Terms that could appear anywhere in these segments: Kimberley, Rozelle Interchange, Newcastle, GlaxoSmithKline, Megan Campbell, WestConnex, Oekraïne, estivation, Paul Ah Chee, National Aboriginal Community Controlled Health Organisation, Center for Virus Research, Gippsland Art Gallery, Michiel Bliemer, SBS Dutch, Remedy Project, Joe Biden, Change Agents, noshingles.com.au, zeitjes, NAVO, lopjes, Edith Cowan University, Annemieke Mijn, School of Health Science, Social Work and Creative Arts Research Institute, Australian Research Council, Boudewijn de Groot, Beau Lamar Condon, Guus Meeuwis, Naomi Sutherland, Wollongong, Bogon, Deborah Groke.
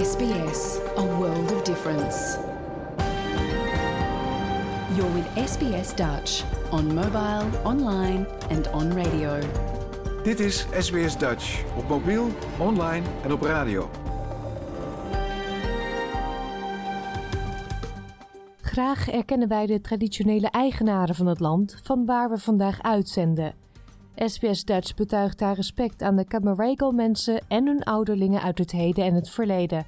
SBS, a world of difference. You're with SBS Dutch, on mobile, online and on radio. Dit is SBS Dutch, op mobiel, online en op radio. Graag erkennen wij de traditionele eigenaren van het land van waar we vandaag uitzenden. SBS Dutch betuigt haar respect aan de Kamaragal mensen en hun ouderlingen uit het heden en het verleden.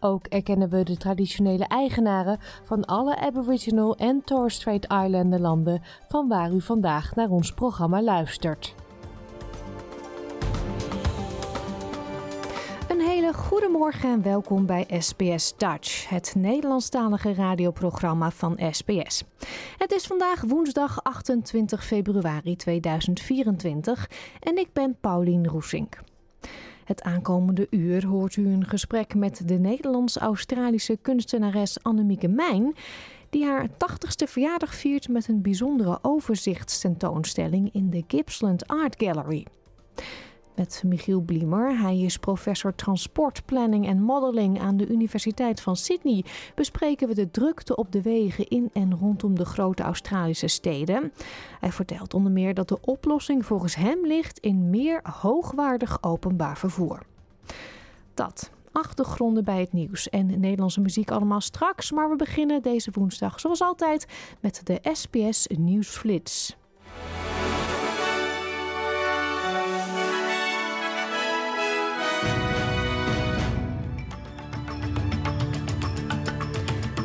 Ook erkennen we de traditionele eigenaren van alle Aboriginal en Torres Strait Islander landen van waar u vandaag naar ons programma luistert. Een hele goedemorgen en welkom bij SBS Dutch, het Nederlandstalige radioprogramma van SBS. Het is vandaag woensdag 28 februari 2024 en ik ben Paulien Roesink. Het aankomende uur hoort u een gesprek met de Nederlands-Australische kunstenares Annemieke Mijn, die haar 80ste verjaardag viert met een bijzondere overzichtstentoonstelling in de Gippsland Art Gallery. Met Michiel Bliemer, hij is professor transportplanning en modeling aan de Universiteit van Sydney, bespreken we de drukte op de wegen in en rondom de grote Australische steden. Hij vertelt onder meer dat de oplossing volgens hem ligt in meer hoogwaardig openbaar vervoer. Dat, achtergronden bij het nieuws en Nederlandse muziek allemaal straks, maar we beginnen deze woensdag zoals altijd met de SBS Nieuwsflits.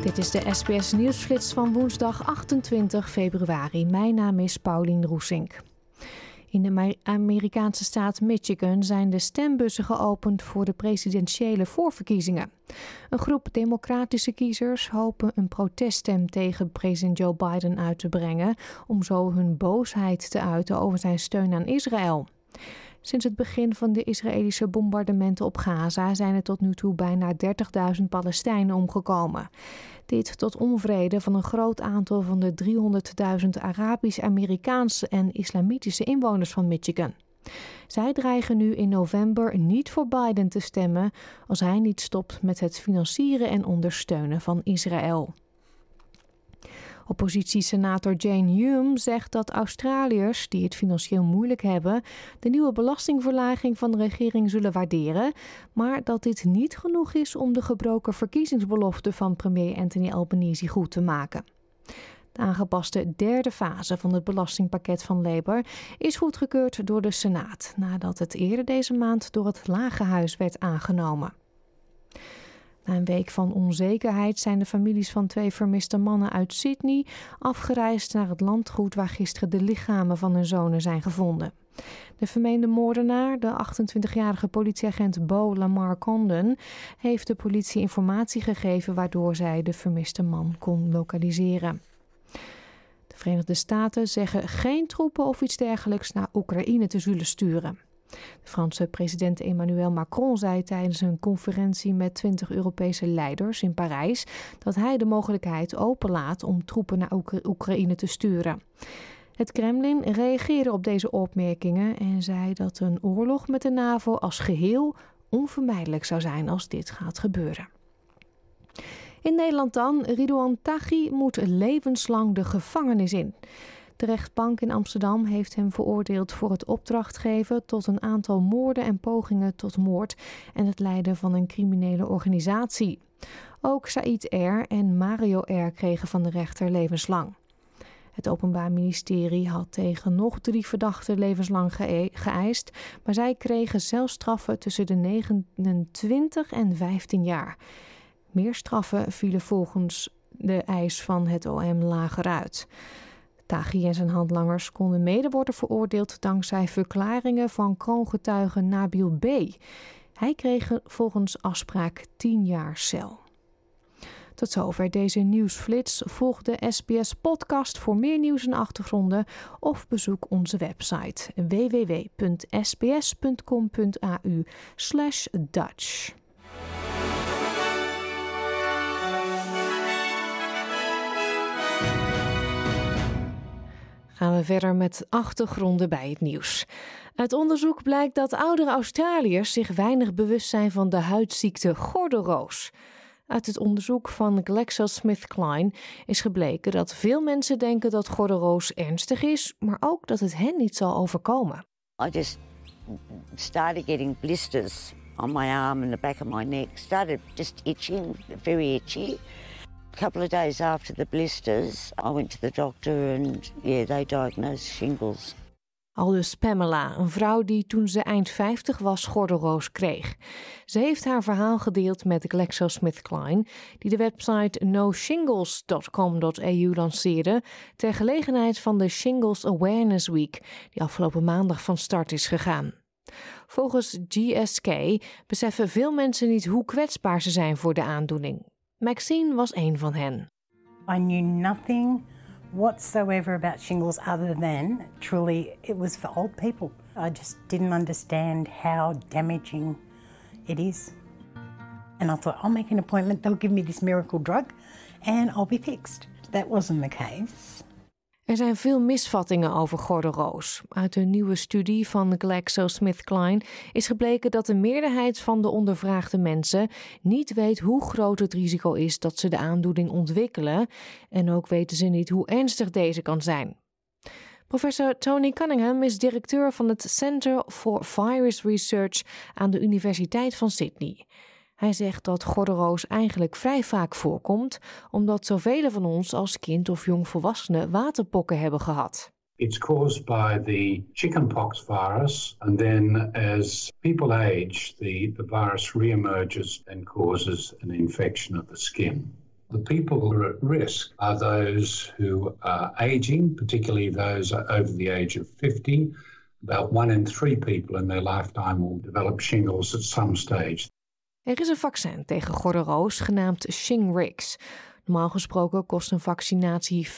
Dit is de SBS Nieuwsflits van woensdag 28 februari. Mijn naam is Paulien Roesink. In de Amerikaanse staat Michigan zijn de stembussen geopend voor de presidentiële voorverkiezingen. Een groep democratische kiezers hopen een proteststem tegen president Joe Biden uit te brengen, om zo hun boosheid te uiten over zijn steun aan Israël. Sinds het begin van de Israëlische bombardementen op Gaza zijn er tot nu toe bijna 30.000 Palestijnen omgekomen. Dit tot onvrede van een groot aantal van de 300.000 Arabisch-Amerikaanse en Islamitische inwoners van Michigan. Zij dreigen nu in november niet voor Biden te stemmen als hij niet stopt met het financieren en ondersteunen van Israël. Oppositiesenator Jane Hume zegt dat Australiërs die het financieel moeilijk hebben de nieuwe belastingverlaging van de regering zullen waarderen, maar dat dit niet genoeg is om de gebroken verkiezingsbelofte van premier Anthony Albanese goed te maken. De aangepaste derde fase van het belastingpakket van Labour is goedgekeurd door de Senaat, nadat het eerder deze maand door het Lagerhuis werd aangenomen. Na een week van onzekerheid zijn de families van twee vermiste mannen uit Sydney afgereisd naar het landgoed waar gisteren de lichamen van hun zonen zijn gevonden. De vermeende moordenaar, de 28-jarige politieagent Beau Lamar Condon, heeft de politie informatie gegeven waardoor zij de vermiste man kon lokaliseren. De Verenigde Staten zeggen geen troepen of iets dergelijks naar Oekraïne te zullen sturen. De Franse president Emmanuel Macron zei tijdens een conferentie met 20 Europese leiders in Parijs dat hij de mogelijkheid openlaat om troepen naar Oekraïne te sturen. Het Kremlin reageerde op deze opmerkingen en zei dat een oorlog met de NAVO als geheel onvermijdelijk zou zijn als dit gaat gebeuren. In Nederland dan, Ridouan Taghi moet levenslang de gevangenis in. De rechtbank in Amsterdam heeft hem veroordeeld voor het opdrachtgeven tot een aantal moorden en pogingen tot moord en het leiden van een criminele organisatie. Ook Saïd R. en Mario R. kregen van de rechter levenslang. Het Openbaar Ministerie had tegen nog 3 verdachten levenslang geëist, maar zij kregen celstraffen tussen de 29 en 15 jaar. Meer straffen vielen volgens de eis van het OM lager uit. Taghi en zijn handlangers konden mede worden veroordeeld dankzij verklaringen van kroongetuige Nabil B. Hij kreeg volgens afspraak 10 jaar cel. Tot zover deze nieuwsflits. Volg de SBS-podcast voor meer nieuws en achtergronden of bezoek onze website www.sbs.com.au/Dutch. Gaan we verder met achtergronden bij het nieuws. Uit onderzoek blijkt dat oudere Australiërs zich weinig bewust zijn van de huidziekte gordelroos. Uit het onderzoek van GlaxoSmithKline is gebleken dat veel mensen denken dat gordelroos ernstig is, maar ook dat het hen niet zal overkomen. I just started getting blisters on my arm and the back of my neck. Started just itching, very itchy. A couple of days after the blisters, I went to the doctor and they diagnosed shingles. Aldus Pamela, een vrouw die toen ze eind 50 was gordelroos kreeg. Ze heeft haar verhaal gedeeld met GlaxoSmithKline, die de website noshingles.com.au lanceerde ter gelegenheid van de Shingles Awareness Week, die afgelopen maandag van start is gegaan. Volgens GSK beseffen veel mensen niet hoe kwetsbaar ze zijn voor de aandoening. Maxine was een van hen. I knew nothing whatsoever about shingles other than truly it was for old people. I just didn't understand how damaging it is. And I thought, I'll make an appointment, they'll give me this miracle drug and I'll be fixed. That wasn't the case. Er zijn veel misvattingen over gordelroos. Uit een nieuwe studie van GlaxoSmithKline is gebleken dat de meerderheid van de ondervraagde mensen niet weet hoe groot het risico is dat ze de aandoening ontwikkelen. En ook weten ze niet hoe ernstig deze kan zijn. Professor Tony Cunningham is directeur van het Center for Virus Research aan de Universiteit van Sydney. Hij zegt dat gordelroos eigenlijk vrij vaak voorkomt, omdat zoveel van ons als kind of jongvolwassenen waterpokken hebben gehad. It's caused by the chickenpox virus, and then as people age, the virus reemerges and causes an infection of the skin. The people who are at risk are those who are aging, particularly those over the age of 50. About 1 in 3 people in their lifetime will develop shingles at some stage. Er is een vaccin tegen gordelroos genaamd Shingrix. Normaal gesproken kost een vaccinatie $560,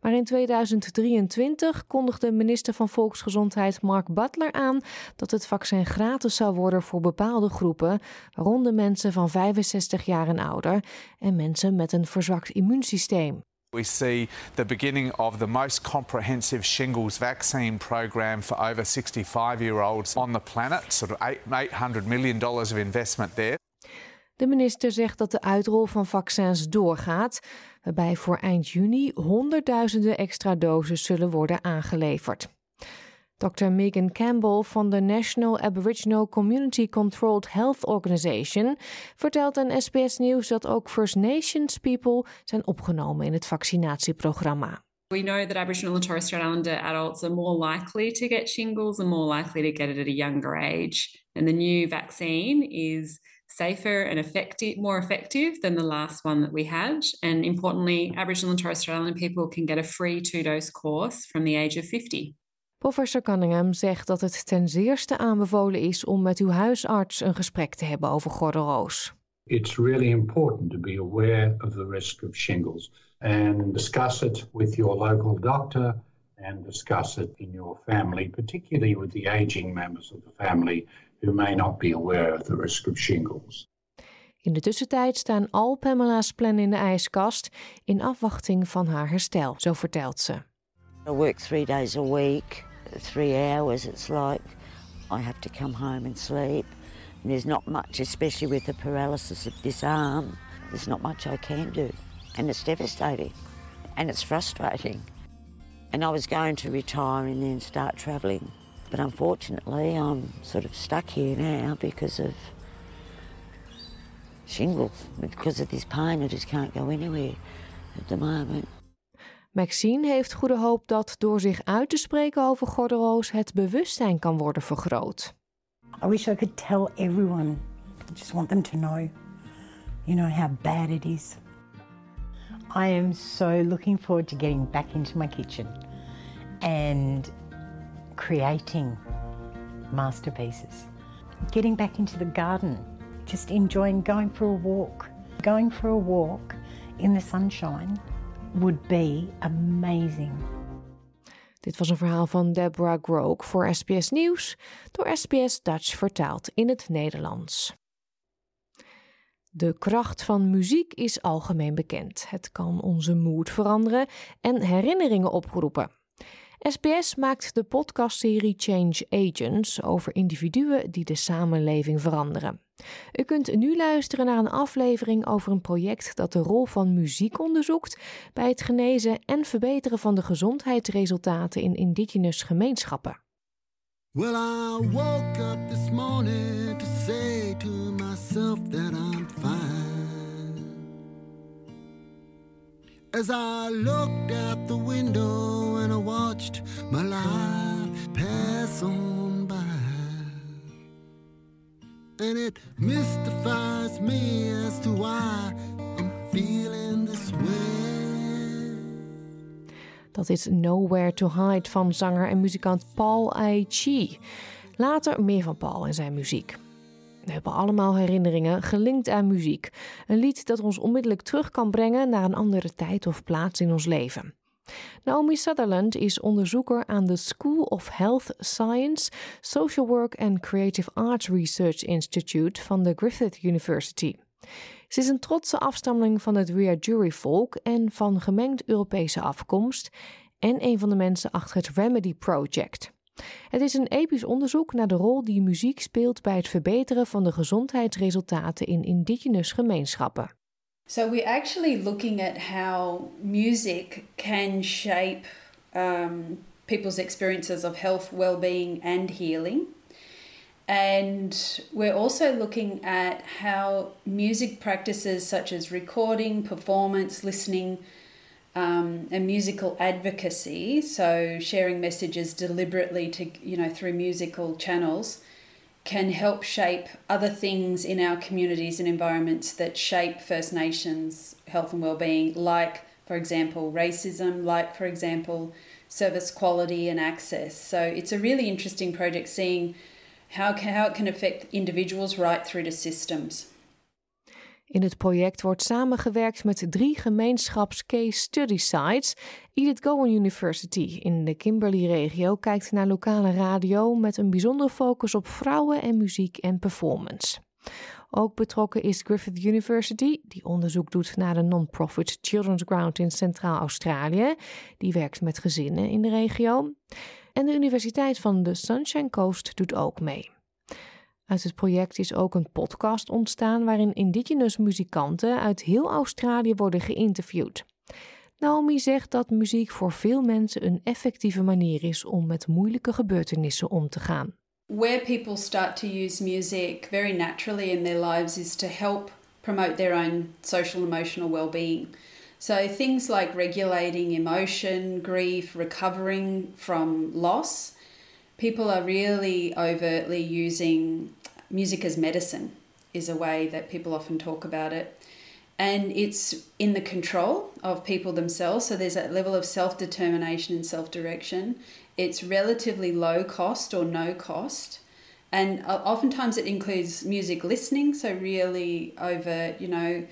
maar in 2023 kondigde minister van Volksgezondheid Mark Butler aan dat het vaccin gratis zou worden voor bepaalde groepen, waaronder mensen van 65 jaar en ouder en mensen met een verzwakt immuunsysteem. We see the beginning of the most comprehensive shingles vaccine program for over 65-year-olds on the planet, sort of $800 million of investment there. De minister zegt dat de uitrol van vaccins doorgaat, waarbij voor eind juni honderdduizenden extra doses zullen worden aangeleverd. Dr. Megan Campbell van de National Aboriginal Community Controlled Health Organisation vertelt aan SBS Nieuws dat ook First Nations people zijn opgenomen in het vaccinatieprogramma. We know that Aboriginal and Torres Strait Islander adults are more likely to get shingles and more likely to get it at a younger age. And the new vaccine is safer and more effective than the last one that we had. And importantly, Aboriginal and Torres Strait Islander people can get a free 2-dose course from the age of 50. Professor Cunningham zegt dat het ten zeerste aanbevolen is om met uw huisarts een gesprek te hebben over gordelroos. It's really important to be aware of the risk of shingles and discuss it with your local doctor and discuss it in your family, particularly with the aging members of the family who may not be aware of the risk of shingles. In de tussentijd staan al Pamela's plannen in de ijskast in afwachting van haar herstel, zo vertelt ze. I work 3 days a week. 3 hours, it's like I have to come home and sleep. And there's not much, especially with the paralysis of this arm, there's not much I can do. And it's devastating and it's frustrating. And I was going to retire and then start travelling. But unfortunately, I'm sort of stuck here now because of shingles, because of this pain. I just can't go anywhere at the moment. Maxine heeft goede hoop dat door zich uit te spreken over gordelroos het bewustzijn kan worden vergroot. I wish I could tell everyone. I just want them to know, you know, how bad it is. I am so looking forward to getting back into my kitchen and creating masterpieces. Getting back into the garden, just enjoying going for a walk. Going for a walk in the sunshine would be amazing. Dit was een verhaal van Deborah Groke voor SBS Nieuws, door SBS Dutch vertaald in het Nederlands. De kracht van muziek is algemeen bekend. Het kan onze mood veranderen en herinneringen oproepen. SBS maakt de podcastserie Change Agents over individuen die de samenleving veranderen. U kunt nu luisteren naar een aflevering over een project dat de rol van muziek onderzoekt bij het genezen en verbeteren van de gezondheidsresultaten in indigenous gemeenschappen. Well, I woke up this morning to say to myself that I'm fine. As I looked out the window and I watched my life pass on by. And it mystifies me as to why I'm feeling this way. Dat is Nowhere to Hide van zanger en muzikant Paul Ah Chee. Later meer van Paul en zijn muziek. We hebben allemaal herinneringen gelinkt aan muziek. Een lied dat ons onmiddellijk terug kan brengen naar een andere tijd of plaats in ons leven. Naomi Sutherland is onderzoeker aan de School of Health Science, Social Work and Creative Arts Research Institute van de Griffith University. Ze is een trotse afstammeling van het Wiradjuri-volk en van gemengd Europese afkomst en een van de mensen achter het Remedy Project. Het is een episch onderzoek naar de rol die muziek speelt bij het verbeteren van de gezondheidsresultaten in indigenous gemeenschappen. So we're actually looking at how music can shape people's experiences of health, well-being and healing. And we're also looking at how music practices such as recording, performance, listening, and musical advocacy, so sharing messages deliberately to, through musical channels, can help shape other things in our communities and environments that shape First Nations health and well-being, like, for example, racism, like, for example, service quality and access. So it's a really interesting project seeing how it can affect individuals right through to systems. In het project wordt samengewerkt met 3 gemeenschaps-case study sites. Edith Cowan University in de Kimberley-regio kijkt naar lokale radio met een bijzondere focus op vrouwen en muziek en performance. Ook betrokken is Griffith University, die onderzoek doet naar de non-profit Children's Ground in Centraal-Australië. Die werkt met gezinnen in de regio. En de Universiteit van de Sunshine Coast doet ook mee. Uit het project is ook een podcast ontstaan waarin indigenous muzikanten uit heel Australië worden geïnterviewd. Naomi zegt dat muziek voor veel mensen een effectieve manier is om met moeilijke gebeurtenissen om te gaan. Where people start to use music very naturally in their lives is to help promote their own social and emotional well-being. So things like regulating emotion, grief, recovering from loss. People are really overtly using music as medicine is a way that people often talk about it. And it's in the control of people themselves. So there's that level of self-determination and self-direction. It's relatively low cost or no cost. And oftentimes it includes music listening. So really over,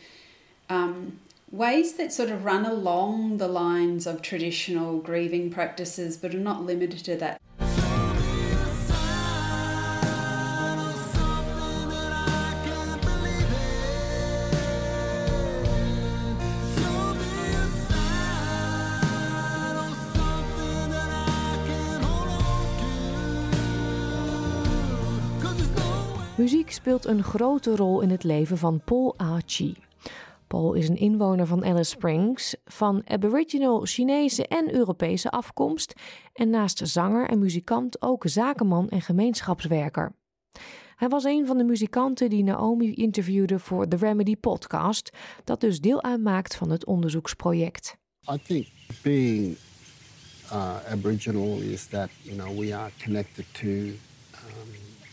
ways that sort of run along the lines of traditional grieving practices, but are not limited to that. Muziek speelt een grote rol in het leven van Paul Ah Chee. Paul is een inwoner van Alice Springs, van Aboriginal, Chinese en Europese afkomst en naast zanger en muzikant ook zakenman en gemeenschapswerker. Hij was een van de muzikanten die Naomi interviewde voor de Remedy podcast, dat dus deel uitmaakt van het onderzoeksproject. I think being Aboriginal is that we are connected to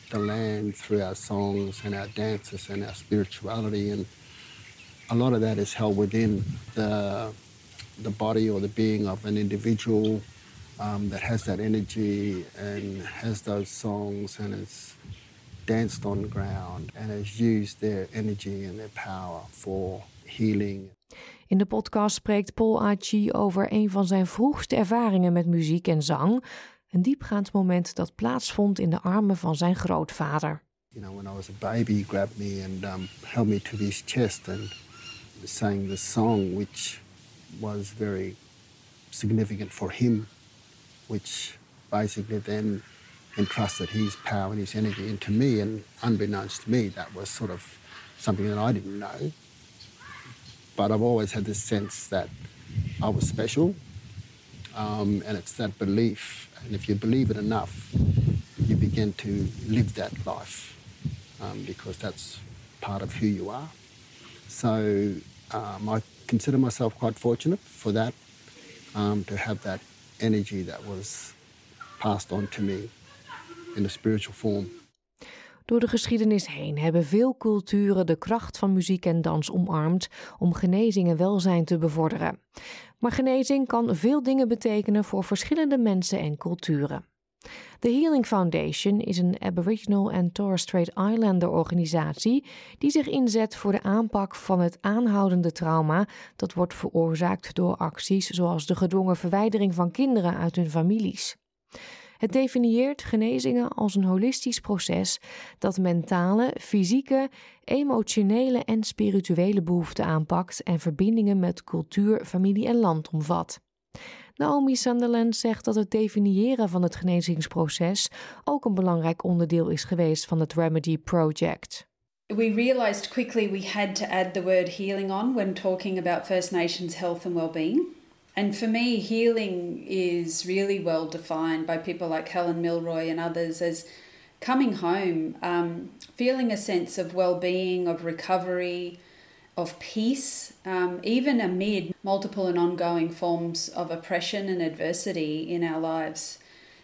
the land through our songs and our dances and our spirituality and a lot of that is held within the body or the being of an individual that has that energy and has those songs and has danced on ground and has used their energy and their power for healing. In de podcast spreekt Paul Ah Chee over een van zijn vroegste ervaringen met muziek en zang, een diepgaand moment dat plaatsvond in de armen van zijn grootvader. When I was a baby, he grabbed me and held me to his chest and sang the song, which was very significant for him which basically then entrusted his power and his energy into me, and unbeknownst to me, that was sort of something that I didn't know. But I've always had this sense that I was special, and it's that belief, and if you believe it enough, you begin to live that life because that's part of who you are. So I consider myself quite fortunate for that, to have that energy that was passed on to me in a spiritual form. Door de geschiedenis heen hebben veel culturen de kracht van muziek en dans omarmd om genezing en welzijn te bevorderen. Maar genezing kan veel dingen betekenen voor verschillende mensen en culturen. De Healing Foundation is een Aboriginal en Torres Strait Islander organisatie die zich inzet voor de aanpak van het aanhoudende trauma dat wordt veroorzaakt door acties zoals de gedwongen verwijdering van kinderen uit hun families. Het definieert genezingen als een holistisch proces dat mentale, fysieke, emotionele en spirituele behoeften aanpakt en verbindingen met cultuur, familie en land omvat. Naomi Sunderland zegt dat het definiëren van het genezingsproces ook een belangrijk onderdeel is geweest van het Remedy Project. We realized quickly we had to add the word healing on when talking about First Nations health and well-being. And for me, healing is really well defined by people like Helen Milroy and others as coming home, feeling a sense of well-being, of recovery, of peace, even amid multiple and ongoing forms of oppression and adversity in our lives.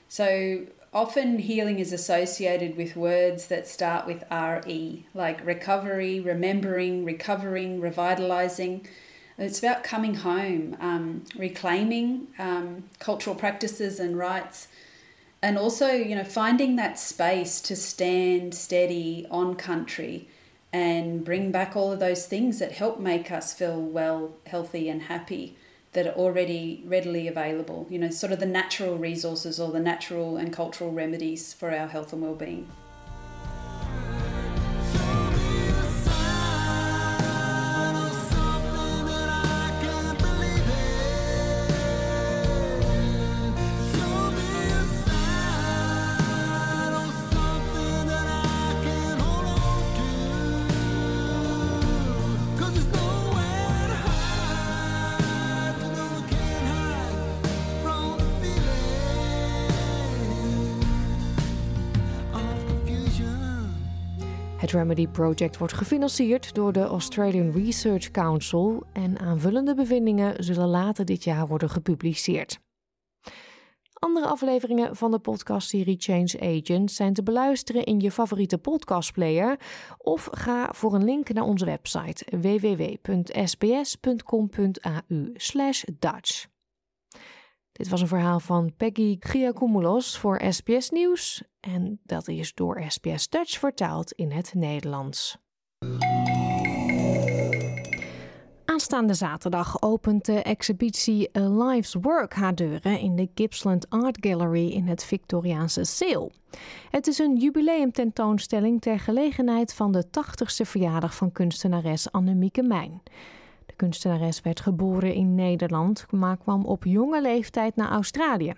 So often healing is associated with words that start with R-E, like recovery, remembering, recovering, revitalising. It's about coming home, reclaiming cultural practices and rights, and also, you know, finding that space to stand steady on country and bring back all of those things that help make us feel well, healthy and happy that are already readily available, you know, sort of the natural resources or the natural and cultural remedies for our health and well-being. Het Remedy Project wordt gefinancierd door de Australian Research Council en aanvullende bevindingen zullen later dit jaar worden gepubliceerd. Andere afleveringen van de podcastserie Change Agent zijn te beluisteren in je favoriete podcastplayer of ga voor een link naar onze website www.sbs.com.au/Dutch. Dit was een verhaal van Peggy Giacomoulos voor SBS Nieuws. En dat is door SBS Dutch vertaald in het Nederlands. Aanstaande zaterdag opent de exhibitie A Life's Work haar deuren in de Gippsland Art Gallery in het Victoriaanse Sale. Het is een jubileumtentoonstelling ter gelegenheid van de 80ste verjaardag van kunstenares Annemieke Mijn. De kunstenares werd geboren in Nederland, maar kwam op jonge leeftijd naar Australië.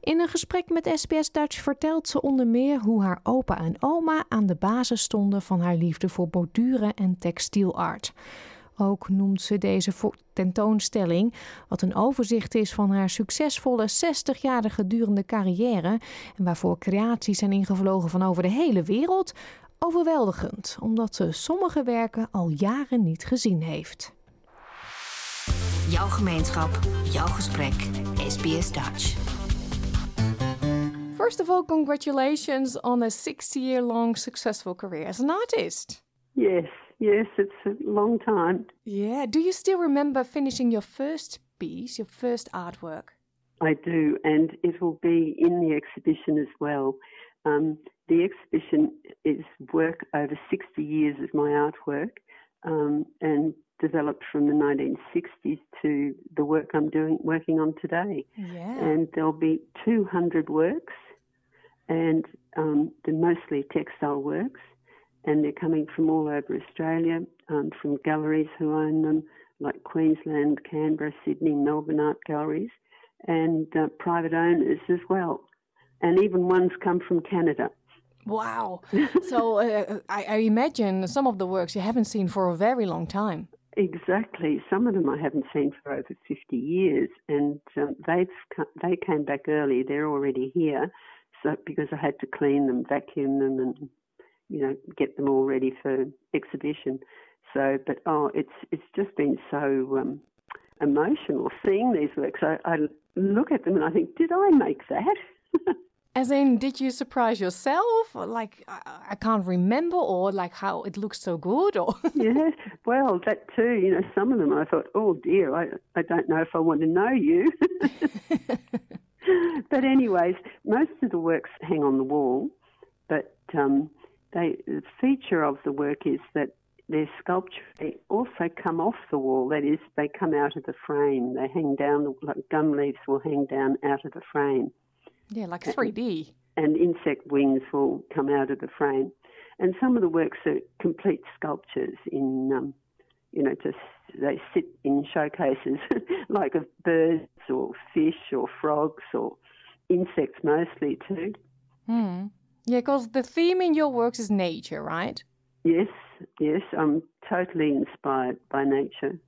In een gesprek met SBS Dutch vertelt ze onder meer hoe haar opa en oma aan de basis stonden van haar liefde voor borduren en textielart. Ook noemt ze deze tentoonstelling, wat een overzicht is van haar succesvolle 60-jarige durende carrière, en waarvoor creaties zijn ingevlogen van over de hele wereld, overweldigend, omdat ze sommige werken al jaren niet gezien heeft. Jouw gemeenschap, jouw gesprek, SBS Dutch. First of all, congratulations on a 60-year-long successful career as an artist. Yes, it's a long time. Yeah, do you still remember finishing your first piece, your first artwork? I do, and it will be in the exhibition as well. The exhibition is work over 60 years of my artwork, and developed from the 1960s to the work I'm working on today. Yeah. And there'll be 200 works, and they're mostly textile works, and they're coming from all over Australia, from galleries who own them, like Queensland, Canberra, Sydney, Melbourne art galleries, and private owners as well. And even one's come from Canada. Wow. So I imagine some of the works you haven't seen for a very long time. Exactly. Some of them I haven't seen for over 50 years, and they came back early. They're already here, so because I had to clean them, vacuum them, and get them all ready for exhibition. So, but it's just been so emotional seeing these works. I look at them and I think, did I make that? As in, did you surprise yourself? Like, I can't remember, or like how it looks so good? Or yeah, well, that too. Some of them I thought, oh dear, I don't know if I want to know you. But anyways, most of the works hang on the wall, but the feature of the work is that their sculpture, they also come off the wall. That is, they come out of the frame. They hang down, like gum leaves will hang down out of the frame. Yeah, like 3D. And insect wings will come out of the frame. And some of the works are complete sculptures in, they sit in showcases like of birds or fish or frogs or insects mostly too. Mm. Yeah, because the theme in your works is nature, right? Yes, I'm totally inspired by nature.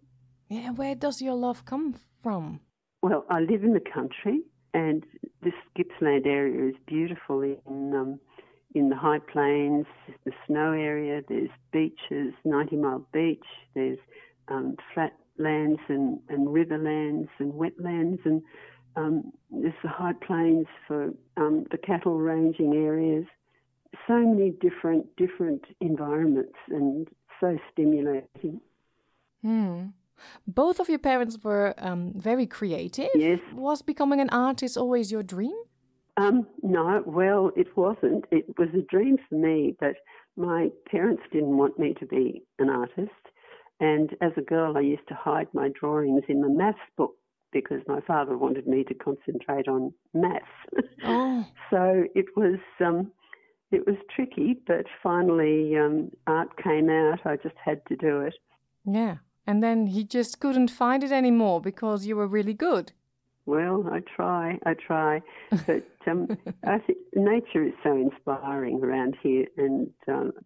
Yeah, where does your love come from? Well, I live in the country. And this Gippsland area is beautiful in the high plains, the snow area. There's beaches, 90 Mile Beach. There's flat lands and riverlands and wetlands. And there's the high plains for the cattle ranging areas. So many different environments and so stimulating. Mm. Both of your parents were very creative. Yes. Was becoming an artist always your dream? No, well, it wasn't. It was a dream for me, but my parents didn't want me to be an artist. And as a girl, I used to hide my drawings in the maths book because my father wanted me to concentrate on maths. Oh. So it was tricky, but finally art came out. I just had to do it. Yeah. And then he just couldn't find it anymore because you were really good. Well, I try. But I think nature is so inspiring around here, and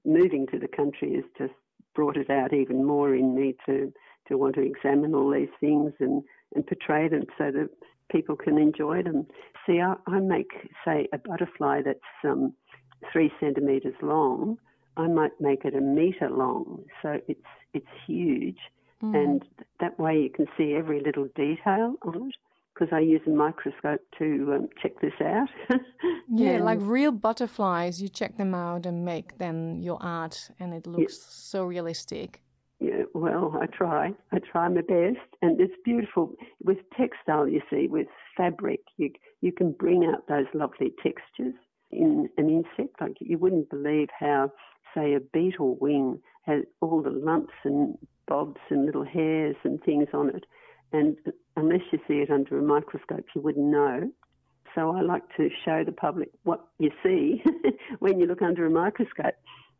moving to the country has just brought it out even more in me to want to examine all these things and portray them so that people can enjoy them. See, I make, say, a butterfly that's 3 centimetres long. I might make it 1 metre long, so it's huge. And that way you can see every little detail on it, because I use a microscope to check this out. Yeah, like real butterflies, you check them out and make them your art, and it looks so realistic. Yeah, well, I try my best. And it's beautiful. With textile, you see, with fabric, you can bring out those lovely textures in an insect. Like, you wouldn't believe how, say, a beetle wing has all the lumps and bobs and little hairs and things on it, and unless you see it under a microscope you wouldn't know. So I like to show the public what you see when you look under a microscope.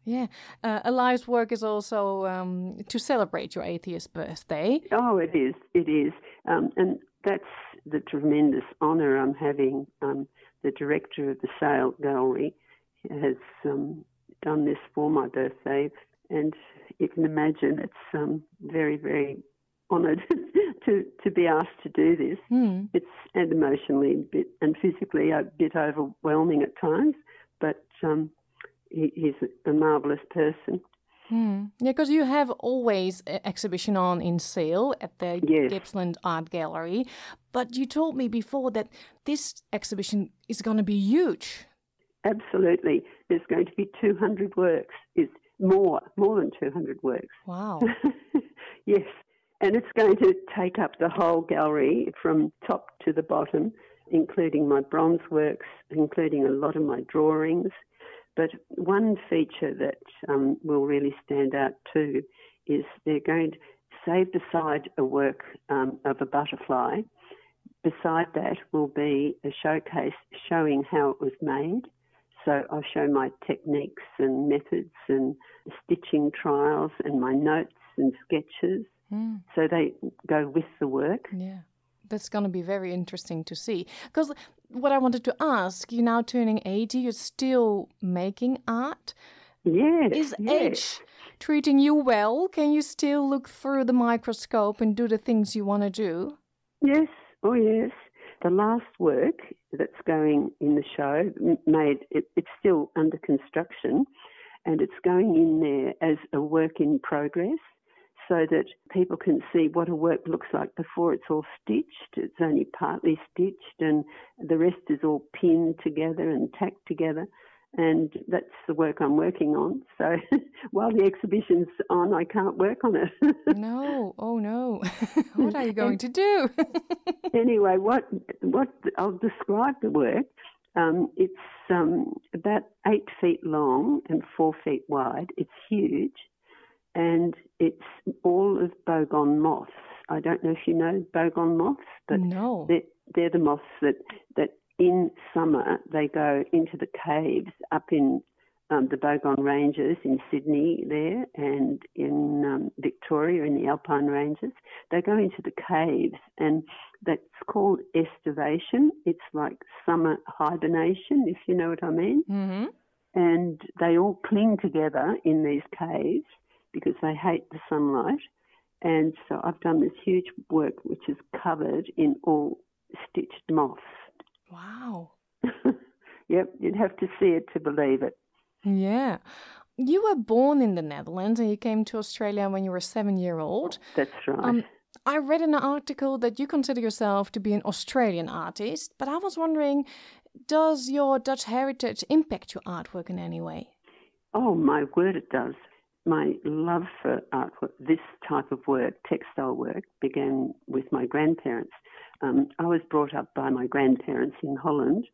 Yeah. A Life's Work is also to celebrate your 80th birthday. Oh, it is. And that's the tremendous honour I'm having. The director of the Sale Gallery has done this for my birthday, and you can imagine it's very, very honoured to be asked to do this. Mm. It's and emotionally and physically a bit overwhelming at times, but he's a marvellous person. Mm. Yeah, because you have always an exhibition on in sale at the Gippsland Art Gallery, but you told me before that this exhibition is going to be huge. Absolutely. There's going to be 200 works. It's more than 200 works. Wow. Yes. And it's going to take up the whole gallery from top to the bottom, including my bronze works, including a lot of my drawings. But one feature that will really stand out too is they're going to say beside a work of a butterfly, beside that will be a showcase showing how it was made. So I'll show my techniques and methods and stitching trials and my notes and sketches. Mm. So they go with the work. Yeah. that's going to be very interesting to see. Because what I wanted to ask, you're now turning 80, you're still making art. Yes. Is age treating you well? Can you still look through the microscope and do the things you want to do? Yes. Oh, yes. The last work that's going in the show it's still under construction, and it's going in there as a work in progress so that people can see what a work looks like before it's all stitched. It's only partly stitched and the rest is all pinned together and tacked together. And that's the work I'm working on. So while the exhibition's on, I can't work on it. No, oh no. What are you going to do? Anyway, what I'll describe the work. It's about 8 feet long and 4 feet wide. It's huge. And it's all of bogon moths. I don't know if you know bogon moths, but no. They're the moths that in summer, they go into the caves up in the Bogon Ranges in Sydney there and in Victoria in the Alpine Ranges. They go into the caves and that's called estivation. It's like summer hibernation, if you know what I mean. Mm-hmm. And they all cling together in these caves because they hate the sunlight. And so I've done this huge work which is covered in all stitched moths. Wow. Yep, you'd have to see it to believe it. Yeah. You were born in the Netherlands and you came to Australia when you were 7 years old. That's right. I read in an article that you consider yourself to be an Australian artist, but I was wondering, does your Dutch heritage impact your artwork in any way? Oh, my word, it does. My love for artwork, this type of work, textile work, began with my grandparents. I was brought up by my grandparents in Holland.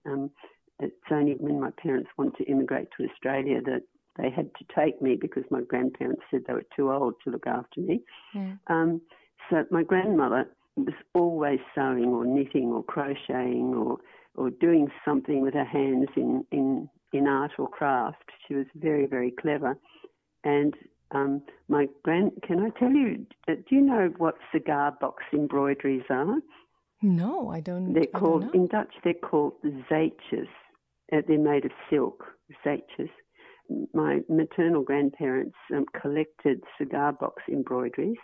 It's only when my parents wanted to immigrate to Australia that they had to take me because my grandparents said they were too old to look after me. Yeah. So my grandmother was always sewing or knitting or crocheting or doing something with her hands in art or craft. She was very, very clever. And can I tell you, do you know what cigar box embroideries are? No, I don't. They're called, in Dutch, they're called zeitjes. They're made of silk, zeitjes. My maternal grandparents collected cigar box embroideries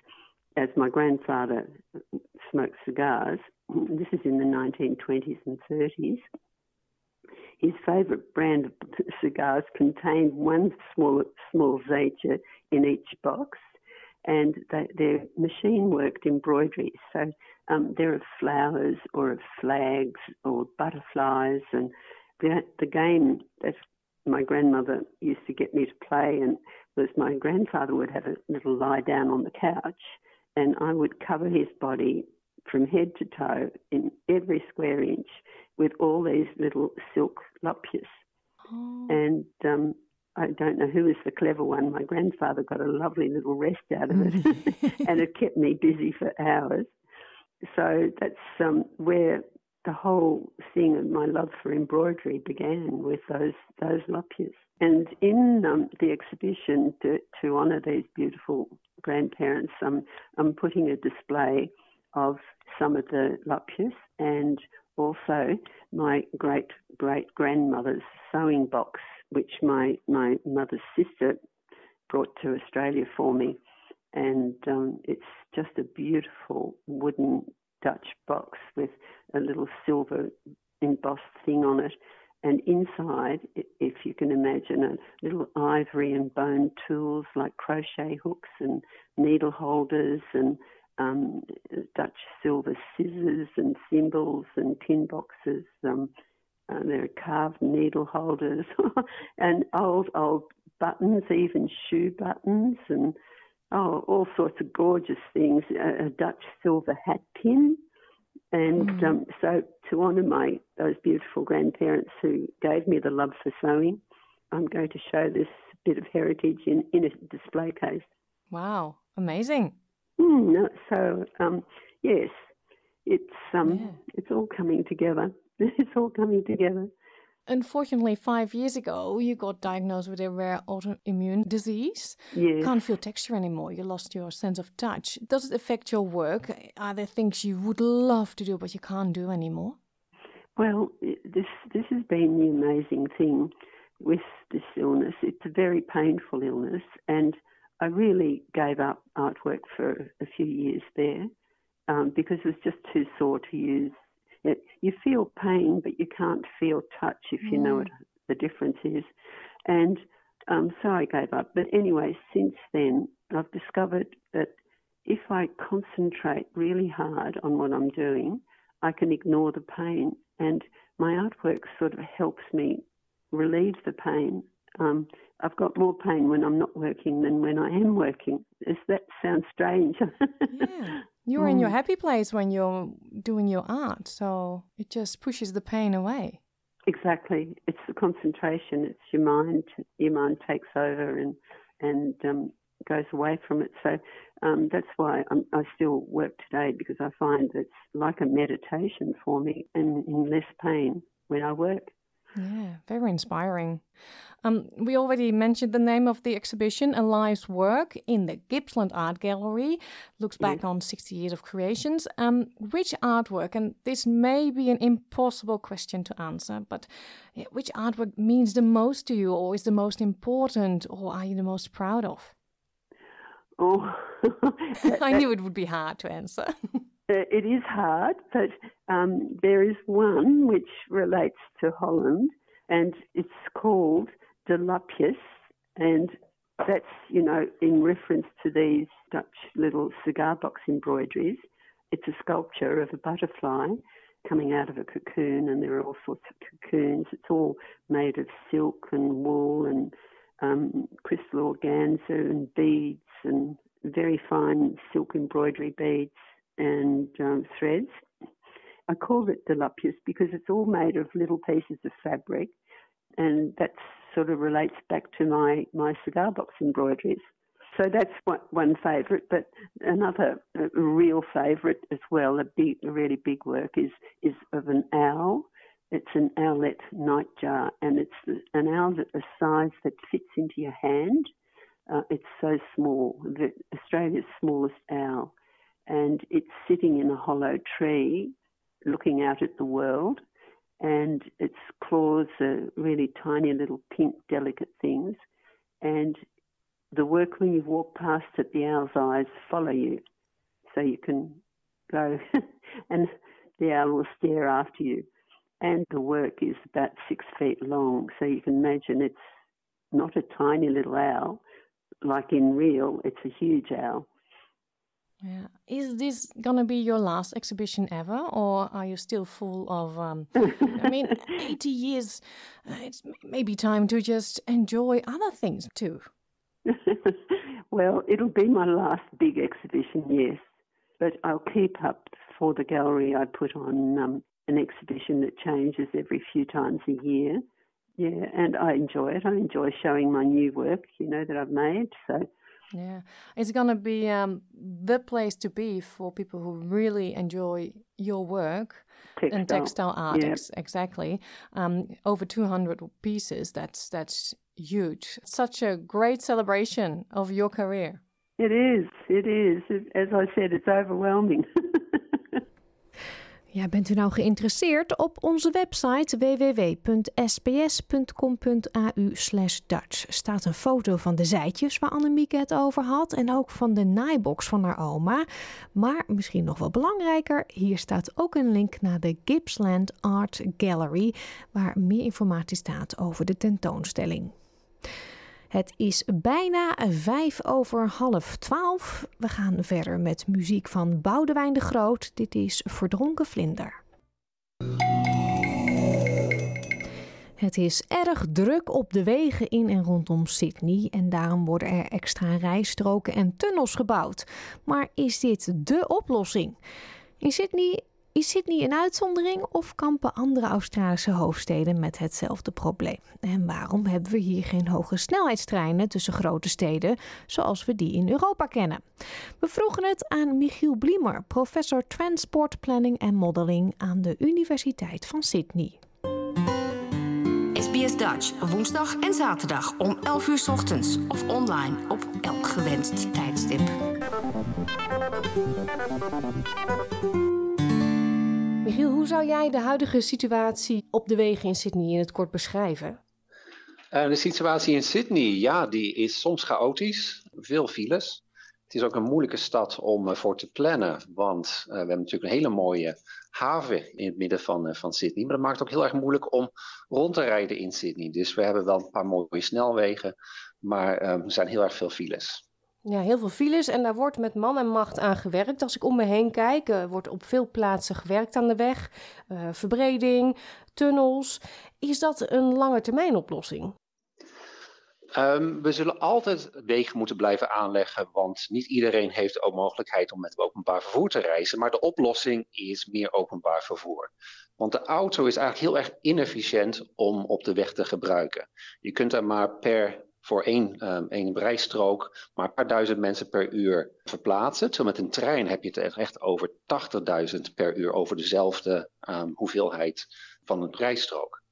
as my grandfather smoked cigars. This is in the 1920s and 30s. His favourite brand of cigars contained one small zeitje in each box, and they're machine-worked embroideries. So there are flowers or of flags or butterflies, and the game that my grandmother used to get me to play and was my grandfather would have a little lie down on the couch, and I would cover his body from head to toe in every square inch with all these little silk lopjes. Oh. And I don't know who was the clever one. My grandfather got a lovely little rest out of it and it kept me busy for hours. So that's where the whole thing of my love for embroidery began, with those lopjes. And in the exhibition to honour these beautiful grandparents, I'm putting a display of some of the lopjes and also my great-great-grandmother's sewing box, which my mother's sister brought to Australia for me. And it's just a beautiful wooden Dutch box with a little silver embossed thing on it. And inside, if you can imagine, a little ivory and bone tools like crochet hooks and needle holders and Dutch silver scissors and cymbals and tin boxes. There are carved needle holders and old buttons, even shoe buttons, and all sorts of gorgeous things. A Dutch silver hat pin. And so to honour those beautiful grandparents who gave me the love for sewing, I'm going to show this bit of heritage in a display case. Wow, amazing. Yes, it's all coming together. It's all coming together. Unfortunately, 5 years ago, you got diagnosed with a rare autoimmune disease. Yes. Can't feel texture anymore. You lost your sense of touch. Does it affect your work? Are there things you would love to do but you can't do anymore? Well, this has been the amazing thing with this illness. It's a very painful illness, and I really gave up artwork for a few years there because it was just too sore to use. You feel pain, but you can't feel touch, if you know what the difference is. And so I gave up. But anyway, since then, I've discovered that if I concentrate really hard on what I'm doing, I can ignore the pain. And my artwork sort of helps me relieve the pain. I've got more pain when I'm not working than when I am working. Does that sound strange? Yeah. You're in your happy place when you're doing your art, so it just pushes the pain away. Exactly. It's the concentration. It's your mind. Your mind takes over and goes away from it. So that's why I still work today, because I find it's like a meditation for me and in less pain when I work. Yeah, very inspiring. We already mentioned the name of the exhibition, A Life's Work, in the Gippsland Art Gallery. Looks back on 60 years of creations. Which artwork, and this may be an impossible question to answer, but which artwork means the most to you, or is the most important, or are you the most proud of? Oh, I knew it would be hard to answer. It is hard, but there is one which relates to Holland, and it's called De Lapjes, and that's, you know, in reference to these Dutch little cigar box embroideries. It's a sculpture of a butterfly coming out of a cocoon, and there are all sorts of cocoons. It's all made of silk and wool and crystal organza and beads and very fine silk embroidery beads and threads. I call it De Lapjes because it's all made of little pieces of fabric, and that sort of relates back to my cigar box embroideries. So that's one favourite, but another real favourite as well, a really big work, is of an owl. It's an owlet nightjar, and it's an owl that a size that fits into your hand. It's so small, Australia's smallest owl. And it's sitting in a hollow tree looking out at the world, and its claws are really tiny little pink delicate things, and the work, when you walk past it, the owl's eyes follow you, so you can go and the owl will stare after you. And the work is about 6 feet long, so you can imagine it's not a tiny little owl like in real, it's a huge owl. Yeah. Is this going to be your last exhibition ever, or are you still full of, 80 years, it's maybe time to just enjoy other things too? Well, it'll be my last big exhibition, yes. But I'll keep up for the gallery. I put on an exhibition that changes every few times a year. Yeah, and I enjoy it. I enjoy showing my new work, that I've made, so... Yeah, it's going to be the place to be for people who really enjoy your work and textile art. Yep. Exactly. Over 200 pieces, that's huge. It's such a great celebration of your career. It is. As I said, it's overwhelming. Ja, bent u nou geïnteresseerd? Op onze website www.sbs.com.au/Dutch staat een foto van de zeitjes waar Annemieke het over had en ook van de naaibox van haar oma. Maar misschien nog wel belangrijker, hier staat ook een link naar de Gippsland Art Gallery waar meer informatie staat over de tentoonstelling. Het is bijna 11:05. We gaan verder met muziek van Boudewijn de Groot. Dit is Verdronken Vlinder. Het is erg druk op de wegen in en rondom Sydney en daarom worden er extra rijstroken en tunnels gebouwd. Maar is dit de oplossing? Is Sydney een uitzondering of kampen andere Australische hoofdsteden met hetzelfde probleem? En waarom hebben we hier geen hoge snelheidstreinen tussen grote steden zoals we die in Europa kennen? We vroegen het aan Michiel Bliemer, professor Transport Planning en Modelling aan de Universiteit van Sydney. SBS Dutch, woensdag en zaterdag om 11 uur 's ochtends of online op elk gewenst tijdstip. Michiel, hoe zou jij de huidige situatie op de wegen in Sydney in het kort beschrijven? De situatie in Sydney, ja, die is soms chaotisch. Veel files. Het is ook een moeilijke stad om voor te plannen, want we hebben natuurlijk een hele mooie haven in het midden van Sydney. Maar dat maakt het ook heel erg moeilijk om rond te rijden in Sydney. Dus we hebben wel een paar mooie snelwegen, maar er zijn heel erg veel files. Ja, heel veel files en daar wordt met man en macht aan gewerkt. Als ik om me heen kijk, wordt op veel plaatsen gewerkt aan de weg. Verbreding, tunnels. Is dat een langetermijnoplossing? We zullen altijd wegen moeten blijven aanleggen, want niet iedereen heeft de mogelijkheid om met openbaar vervoer te reizen. Maar de oplossing is meer openbaar vervoer. Want de auto is eigenlijk heel erg inefficiënt om op de weg te gebruiken. Je kunt daar maar voor één rijstrook maar een paar duizend mensen per uur verplaatsen. Terwijl met een trein heb je het echt over 80.000 per uur over dezelfde hoeveelheid van een rijstrook.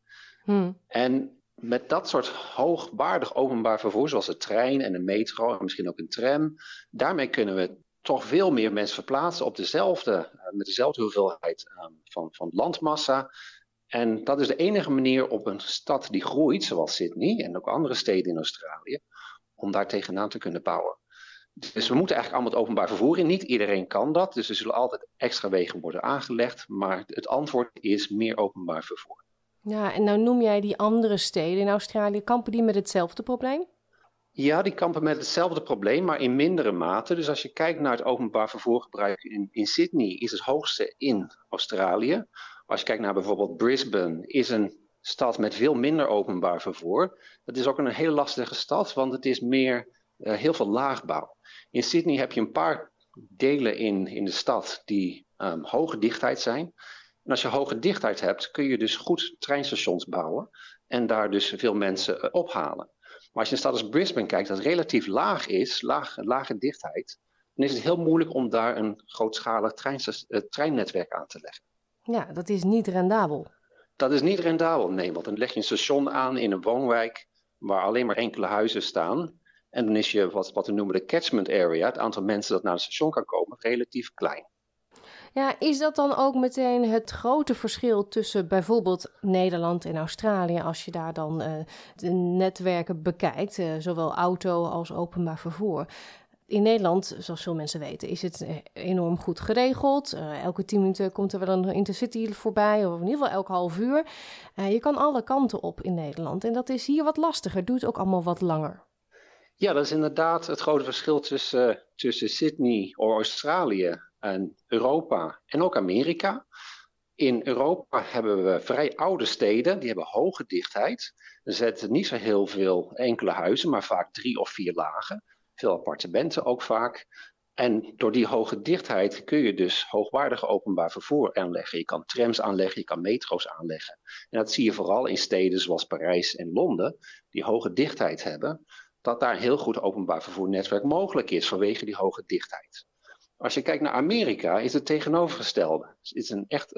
En met dat soort hoogwaardig openbaar vervoer, zoals de trein en de metro en misschien ook een tram, daarmee kunnen we toch veel meer mensen verplaatsen op met dezelfde hoeveelheid van landmassa. En dat is de enige manier op een stad die groeit, zoals Sydney en ook andere steden in Australië, om daar tegenaan te kunnen bouwen. Dus we moeten eigenlijk allemaal het openbaar vervoer in. Niet iedereen kan dat, dus er zullen altijd extra wegen worden aangelegd. Maar het antwoord is meer openbaar vervoer. Ja, en nou noem jij die andere steden in Australië. Kampen die met hetzelfde probleem? Ja, die kampen met hetzelfde probleem, maar in mindere mate. Dus als je kijkt naar het openbaar vervoergebruik in Sydney, is het hoogste in Australië. Als je kijkt naar bijvoorbeeld Brisbane, is een stad met veel minder openbaar vervoer. Dat is ook een heel lastige stad, want het is meer heel veel laagbouw. In Sydney heb je een paar delen in de stad die hoge dichtheid zijn. En als je hoge dichtheid hebt, kun je dus goed treinstations bouwen en daar dus veel mensen ophalen. Maar als je een stad als Brisbane kijkt, dat relatief laag is, lage dichtheid, dan is het heel moeilijk om daar een grootschalig treinnetwerk aan te leggen. Ja, dat is niet rendabel. Dat is niet rendabel, nee, want dan leg je een station aan in een woonwijk waar alleen maar enkele huizen staan. En dan is je wat we noemen de catchment area, het aantal mensen dat naar het station kan komen, relatief klein. Ja, is dat dan ook meteen het grote verschil tussen bijvoorbeeld Nederland en Australië, als je daar dan de netwerken bekijkt, zowel auto als openbaar vervoer? In Nederland, zoals veel mensen weten, is het enorm goed geregeld. Elke 10 minuten komt er wel een intercity voorbij, of in ieder geval elk half uur. Je kan alle kanten op in Nederland en dat is hier wat lastiger, duurt ook allemaal wat langer. Ja, dat is inderdaad het grote verschil tussen Sydney of Australië en Europa en ook Amerika. In Europa hebben we vrij oude steden, die hebben hoge dichtheid. Er zitten niet zo heel veel enkele huizen, maar vaak 3 of 4 lagen. Veel appartementen ook vaak. En door die hoge dichtheid kun je dus hoogwaardig openbaar vervoer aanleggen. Je kan trams aanleggen, je kan metro's aanleggen. En dat zie je vooral in steden zoals Parijs en Londen, die hoge dichtheid hebben, dat daar een heel goed openbaar vervoernetwerk mogelijk is vanwege die hoge dichtheid. Als je kijkt naar Amerika, is het tegenovergestelde. Het is echt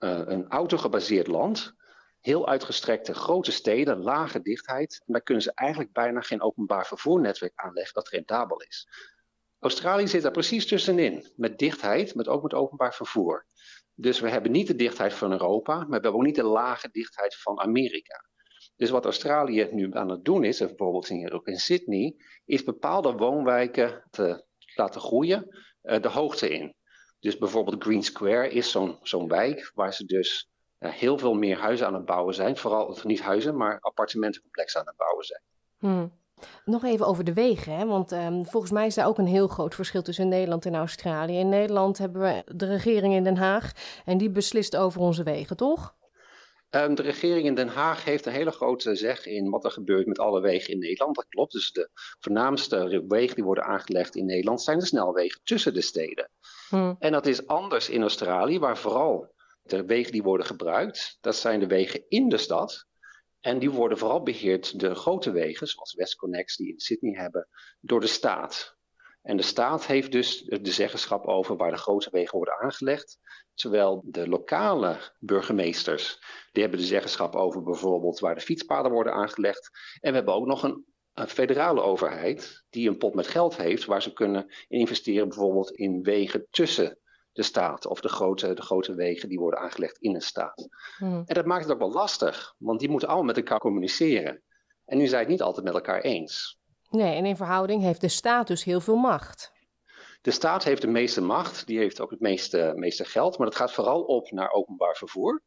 een autogebaseerd land. Heel uitgestrekte grote steden, lage dichtheid. En daar kunnen ze eigenlijk bijna geen openbaar vervoernetwerk aanleggen dat rendabel is. Australië zit daar precies tussenin. Met dichtheid, maar ook met openbaar vervoer. Dus we hebben niet de dichtheid van Europa, maar we hebben ook niet de lage dichtheid van Amerika. Dus wat Australië nu aan het doen is, en bijvoorbeeld hier ook in Sydney, is bepaalde woonwijken te laten groeien de hoogte in. Dus bijvoorbeeld Green Square is zo'n wijk waar ze dus heel veel meer huizen aan het bouwen zijn. Vooral niet huizen, maar appartementencomplexen aan het bouwen zijn. Nog even over de wegen, hè? Want volgens mij is daar ook een heel groot verschil tussen Nederland en Australië. In Nederland hebben we de regering in Den Haag en die beslist over onze wegen, toch? De regering in Den Haag heeft een hele grote zeg in wat er gebeurt met alle wegen in Nederland. Dat klopt, dus de voornaamste wegen die worden aangelegd in Nederland zijn de snelwegen tussen de steden. En dat is anders in Australië, waar vooral de wegen die worden gebruikt, dat zijn de wegen in de stad. En die worden vooral beheerd, de grote wegen, zoals WestConnex die in Sydney hebben, door de staat. En de staat heeft dus de zeggenschap over waar de grote wegen worden aangelegd. Terwijl de lokale burgemeesters, die hebben de zeggenschap over bijvoorbeeld waar de fietspaden worden aangelegd. En we hebben ook nog een federale overheid die een pot met geld heeft waar ze kunnen investeren bijvoorbeeld in wegen tussen de staat of de grote wegen die worden aangelegd in een staat. Hmm. En dat maakt het ook wel lastig, want die moeten allemaal met elkaar communiceren. En nu zijn het niet altijd met elkaar eens. Nee, en in verhouding heeft de staat dus heel veel macht. De staat heeft de meeste macht, die heeft ook het meeste geld, maar dat gaat vooral op naar openbaar vervoer.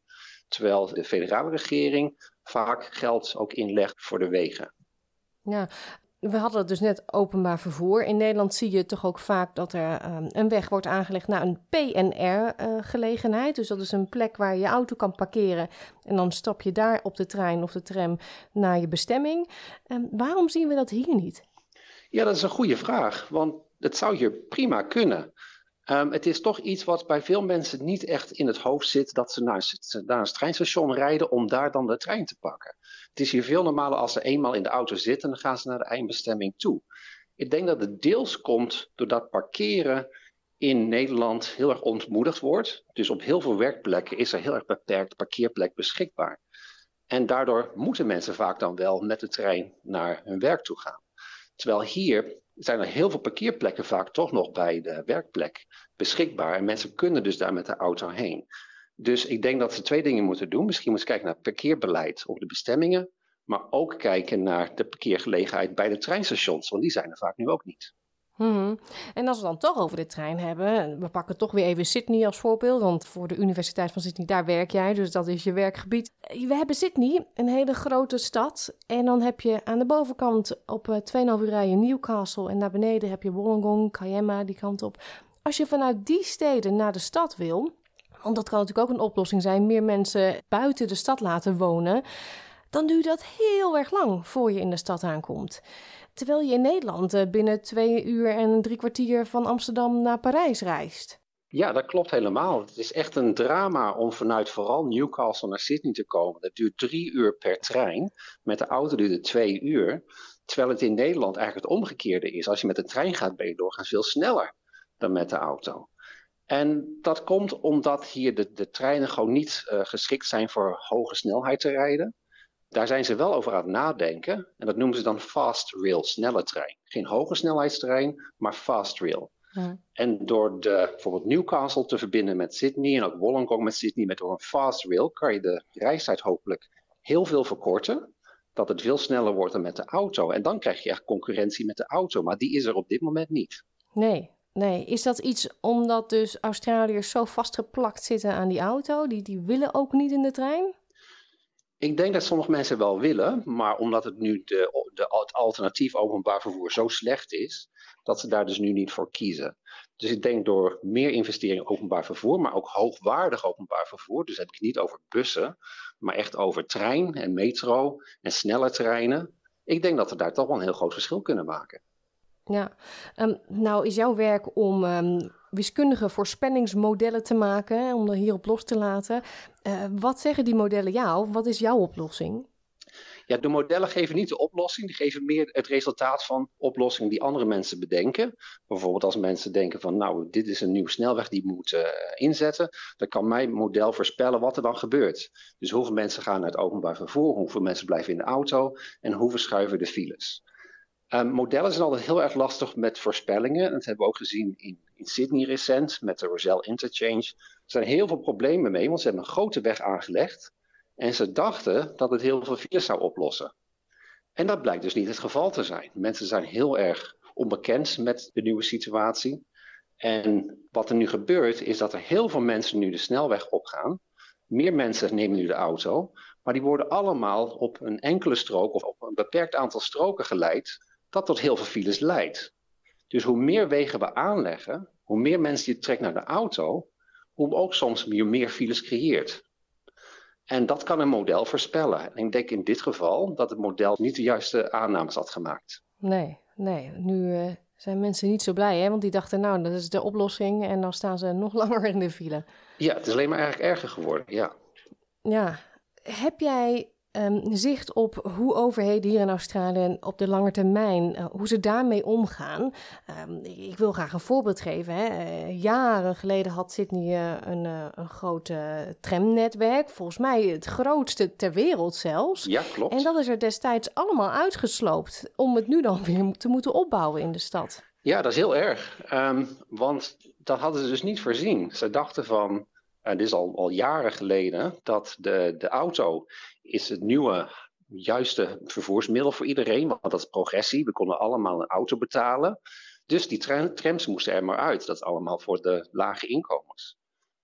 Terwijl de federale regering vaak geld ook inlegt voor de wegen. Ja, we hadden het dus net openbaar vervoer. In Nederland zie je toch ook vaak dat er een weg wordt aangelegd naar een PNR-gelegenheid. Dus dat is een plek waar je je auto kan parkeren en dan stap je daar op de trein of de tram naar je bestemming. Waarom zien we dat hier niet? Ja, dat is een goede vraag, want dat zou hier prima kunnen. Het is toch iets wat bij veel mensen niet echt in het hoofd zit, dat ze naar een treinstation rijden om daar dan de trein te pakken. Het is hier veel normaler als ze eenmaal in de auto zitten, dan gaan ze naar de eindbestemming toe. Ik denk dat het deels komt doordat parkeren in Nederland heel erg ontmoedigd wordt. Dus op heel veel werkplekken is er heel erg beperkt parkeerplek beschikbaar. En daardoor moeten mensen vaak dan wel met de trein naar hun werk toe gaan. Terwijl hier zijn er heel veel parkeerplekken vaak toch nog bij de werkplek beschikbaar. En mensen kunnen dus daar met de auto heen. Dus ik denk dat ze twee dingen moeten doen. Misschien moeten ze kijken naar het parkeerbeleid op de bestemmingen. Maar ook kijken naar de parkeergelegenheid bij de treinstations. Want die zijn er vaak nu ook niet. Hmm. En als we dan toch over de trein hebben. We pakken toch weer even Sydney als voorbeeld. Want voor de Universiteit van Sydney, daar werk jij. Dus dat is je werkgebied. We hebben Sydney, een hele grote stad. En dan heb je aan de bovenkant op 2,5 uur rijden Newcastle. En naar beneden heb je Wollongong, Kiama, die kant op. Als je vanuit die steden naar de stad wil, want dat kan natuurlijk ook een oplossing zijn, meer mensen buiten de stad laten wonen, dan duurt dat heel erg lang voor je in de stad aankomt. Terwijl je in Nederland binnen 2 uur en 3 kwartier van Amsterdam naar Parijs reist. Ja, dat klopt helemaal. Het is echt een drama om vanuit vooral Newcastle naar Sydney te komen. Dat duurt 3 uur per trein. Met de auto duurt het 2 uur. Terwijl het in Nederland eigenlijk het omgekeerde is. Als je met de trein gaat, ben je doorgaans veel sneller dan met de auto. En dat komt omdat hier de treinen gewoon niet geschikt zijn voor hoge snelheid te rijden. Daar zijn ze wel over aan het nadenken. En dat noemen ze dan fast rail, snelle trein. Geen hoge snelheidstrein, maar fast rail. Ja. En door bijvoorbeeld Newcastle te verbinden met Sydney en ook Wollongong met Sydney met door een fast rail, kan je de reistijd hopelijk heel veel verkorten. Dat het veel sneller wordt dan met de auto. En dan krijg je echt concurrentie met de auto. Maar die is er op dit moment niet. Nee, is dat iets omdat dus Australiërs zo vastgeplakt zitten aan die auto? Die willen ook niet in de trein? Ik denk dat sommige mensen wel willen, maar omdat het nu het alternatief openbaar vervoer zo slecht is, dat ze daar dus nu niet voor kiezen. Dus ik denk door meer investering in openbaar vervoer, maar ook hoogwaardig openbaar vervoer, dus heb ik het niet over bussen, maar echt over trein en metro en snelle treinen. Ik denk dat we daar toch wel een heel groot verschil kunnen maken. Ja, nou is jouw werk om wiskundige voorspellingsmodellen te maken, om er hierop los te laten. Wat zeggen die modellen jou? Wat is jouw oplossing? Ja, de modellen geven niet de oplossing. Die geven meer het resultaat van oplossingen die andere mensen bedenken. Bijvoorbeeld als mensen denken van, nou, dit is een nieuwe snelweg die moet inzetten. Dan kan mijn model voorspellen wat er dan gebeurt. Dus hoeveel mensen gaan naar het openbaar vervoer, hoeveel mensen blijven in de auto en hoe verschuiven de files. Modellen zijn altijd heel erg lastig met voorspellingen. Dat hebben we ook gezien in Sydney recent met de Rozelle Interchange. Er zijn heel veel problemen mee, want ze hebben een grote weg aangelegd. En ze dachten dat het heel veel files zou oplossen. En dat blijkt dus niet het geval te zijn. Mensen zijn heel erg onbekend met de nieuwe situatie. En wat er nu gebeurt is dat er heel veel mensen nu de snelweg opgaan. Meer mensen nemen nu de auto. Maar die worden allemaal op een enkele strook of op een beperkt aantal stroken geleid, dat tot heel veel files leidt. Dus hoe meer wegen we aanleggen, hoe meer mensen je trekt naar de auto, hoe ook soms meer files creëert. En dat kan een model voorspellen. En ik denk in dit geval dat het model niet de juiste aannames had gemaakt. Nee. Nu zijn mensen niet zo blij, hè? Want die dachten, nou, dat is de oplossing en dan staan ze nog langer in de file. Ja, het is alleen maar eigenlijk erger geworden, ja. Heb jij zicht op hoe overheden hier in Australië op de lange termijn, hoe ze daarmee omgaan. Ik wil graag een voorbeeld geven. Jaren geleden had Sydney een groot tramnetwerk. Volgens mij het grootste ter wereld zelfs. Ja, klopt. En dat is er destijds allemaal uitgesloopt om het nu dan weer te moeten opbouwen in de stad. Ja, dat is heel erg. Want dat hadden ze dus niet voorzien. Ze dachten van, dit is al jaren geleden, dat de auto is het nieuwe juiste vervoersmiddel voor iedereen. Want dat is progressie. We konden allemaal een auto betalen. Dus die trams moesten er maar uit. Dat is allemaal voor de lage inkomens.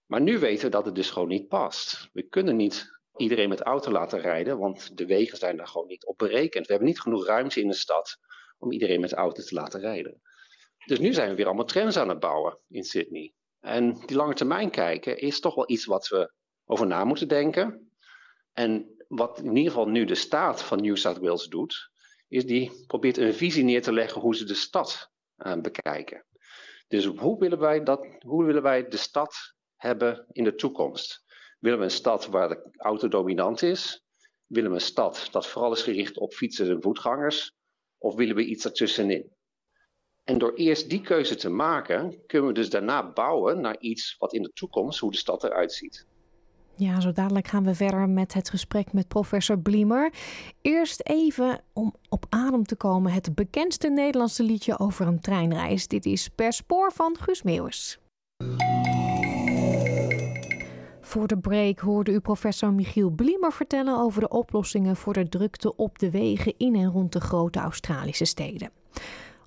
Maar nu weten we dat het dus gewoon niet past. We kunnen niet iedereen met auto laten rijden. Want de wegen zijn daar gewoon niet op berekend. We hebben niet genoeg ruimte in de stad om iedereen met auto te laten rijden. Dus nu zijn we weer allemaal trams aan het bouwen in Sydney. En die lange termijn kijken is toch wel iets wat we over na moeten denken. En wat in ieder geval nu de staat van New South Wales doet, is die probeert een visie neer te leggen hoe ze de stad bekijken. Dus hoe willen wij de stad hebben in de toekomst? Willen we een stad waar de auto dominant is? Willen we een stad dat vooral is gericht op fietsers en voetgangers? Of willen we iets ertussenin? En door eerst die keuze te maken, kunnen we dus daarna bouwen naar iets wat in de toekomst, hoe de stad eruit ziet. Ja, zo dadelijk gaan we verder met het gesprek met professor Bliemer. Eerst even, om op adem te komen, het bekendste Nederlandse liedje over een treinreis. Dit is Per Spoor van Guus Meeuwis. Voor de break hoorde u professor Michiel Bliemer vertellen over de oplossingen voor de drukte op de wegen in en rond de grote Australische steden.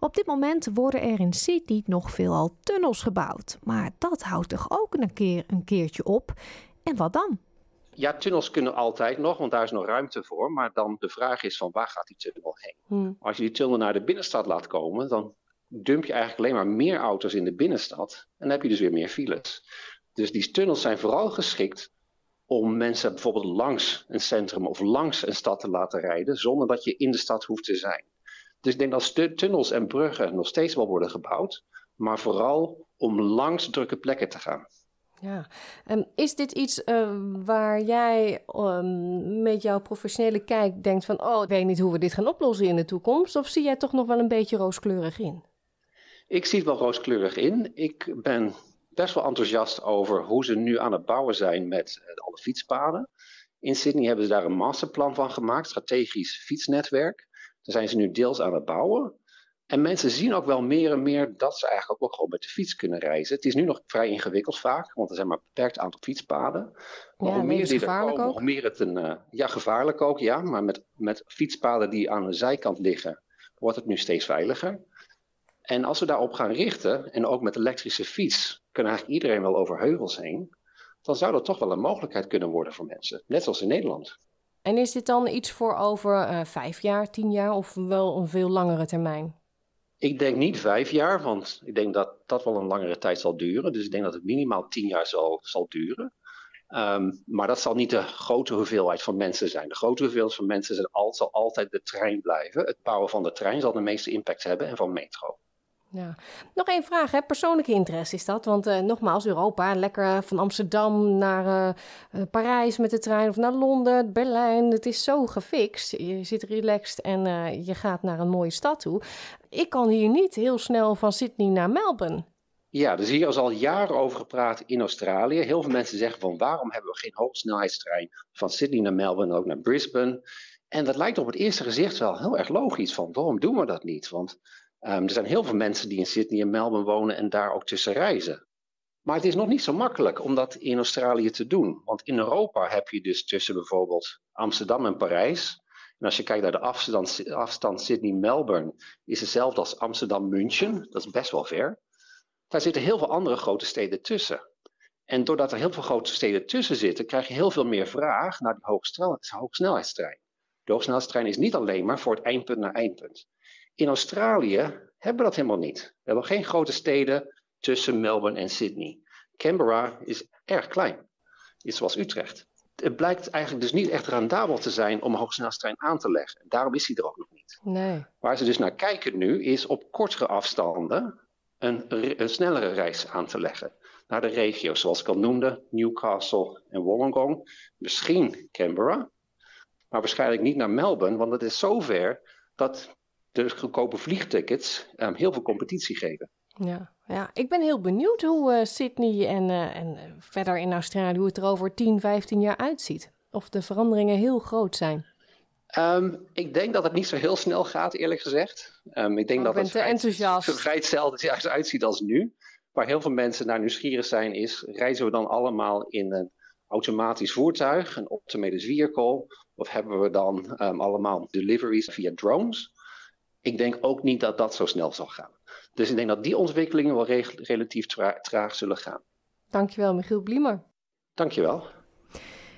Op dit moment worden er in Sydney nog veelal tunnels gebouwd. Maar dat houdt toch ook een keertje op. En wat dan? Ja, tunnels kunnen altijd nog, want daar is nog ruimte voor. Maar dan de vraag is van waar gaat die tunnel heen? Als je die tunnel naar de binnenstad laat komen, dan dump je eigenlijk alleen maar meer auto's in de binnenstad. En dan heb je dus weer meer files. Dus die tunnels zijn vooral geschikt om mensen bijvoorbeeld langs een centrum of langs een stad te laten rijden, zonder dat je in de stad hoeft te zijn. Dus ik denk dat tunnels en bruggen nog steeds wel worden gebouwd, maar vooral om langs drukke plekken te gaan. Ja, is dit iets waar jij met jouw professionele kijk denkt van, ik weet niet hoe we dit gaan oplossen in de toekomst, of zie jij toch nog wel een beetje rooskleurig in? Ik zie het wel rooskleurig in. Ik ben best wel enthousiast over hoe ze nu aan het bouwen zijn met alle fietspaden. In Sydney hebben ze daar een masterplan van gemaakt, strategisch fietsnetwerk. Daar zijn ze nu deels aan het bouwen. En mensen zien ook wel meer en meer dat ze eigenlijk ook wel gewoon met de fiets kunnen reizen. Het is nu nog vrij ingewikkeld vaak, want er zijn maar een beperkt aantal fietspaden. Maar ja, hoe meer die er komen, ook. Hoe meer het een... ja, gevaarlijk ook, ja. Maar met fietspaden die aan de zijkant liggen, wordt het nu steeds veiliger. En als we daarop gaan richten, en ook met elektrische fiets, kunnen eigenlijk iedereen wel over heuvels heen. Dan zou dat toch wel een mogelijkheid kunnen worden voor mensen. Net zoals in Nederland. En is dit dan iets voor over 5 jaar, 10 jaar of wel een veel langere termijn? Ik denk niet 5 jaar, want ik denk dat dat wel een langere tijd zal duren. Dus ik denk dat het minimaal 10 jaar zal duren. Maar dat zal niet de grote hoeveelheid van mensen zijn. De grote hoeveelheid van mensen zal altijd de trein blijven. Het bouwen van de trein zal de meeste impact hebben en van metro. Ja. Nog één vraag, hè? Persoonlijke interesse is dat. Want nogmaals, Europa, lekker van Amsterdam naar Parijs met de trein of naar Londen, Berlijn. Het is zo gefixt. Je zit relaxed en je gaat naar een mooie stad toe. Ik kan hier niet heel snel van Sydney naar Melbourne. Ja, dus hier is al jaren over gepraat in Australië. Heel veel mensen zeggen van waarom hebben we geen hogesnelheidstrein van Sydney naar Melbourne en ook naar Brisbane. En dat lijkt op het eerste gezicht wel heel erg logisch van waarom doen we dat niet? Want er zijn heel veel mensen die in Sydney en Melbourne wonen en daar ook tussen reizen. Maar het is nog niet zo makkelijk om dat in Australië te doen. Want in Europa heb je dus tussen bijvoorbeeld Amsterdam en Parijs. En als je kijkt naar de afstand Sydney-Melbourne is hetzelfde als Amsterdam-München. Dat is best wel ver. Daar zitten heel veel andere grote steden tussen. En doordat er heel veel grote steden tussen zitten, krijg je heel veel meer vraag naar die hoogsnelheidstrein. De hoogsnelheidstrein is niet alleen maar voor het eindpunt naar eindpunt. In Australië hebben we dat helemaal niet. We hebben geen grote steden tussen Melbourne en Sydney. Canberra is erg klein. Is zoals Utrecht. Het blijkt eigenlijk dus niet echt rendabel te zijn om een hoogsnelheidstrein aan te leggen. Daarom is hij er ook nog niet. Nee. Waar ze dus naar kijken nu is op kortere afstanden een snellere reis aan te leggen. Naar de regio's zoals ik al noemde. Newcastle en Wollongong. Misschien Canberra. maar waarschijnlijk niet naar Melbourne, want het is zover dat de goedkope vliegtickets heel veel competitie geven. Ja, ik ben heel benieuwd hoe Sydney en verder in Australië, hoe het er over 10, 15 jaar uitziet. Of de veranderingen heel groot zijn. Ik denk dat het niet zo heel snel gaat, eerlijk gezegd. Ik denk dat het vrij hetzelfde uitziet als nu. Waar heel veel mensen naar nieuwsgierig zijn is, reizen we dan allemaal in een automatisch voertuig, een automated vehicle? Of hebben we dan allemaal deliveries via drones? Ik denk ook niet dat dat zo snel zal gaan. Dus ik denk dat die ontwikkelingen wel relatief traag zullen gaan. Dankjewel, Michiel Bliemer. Dankjewel.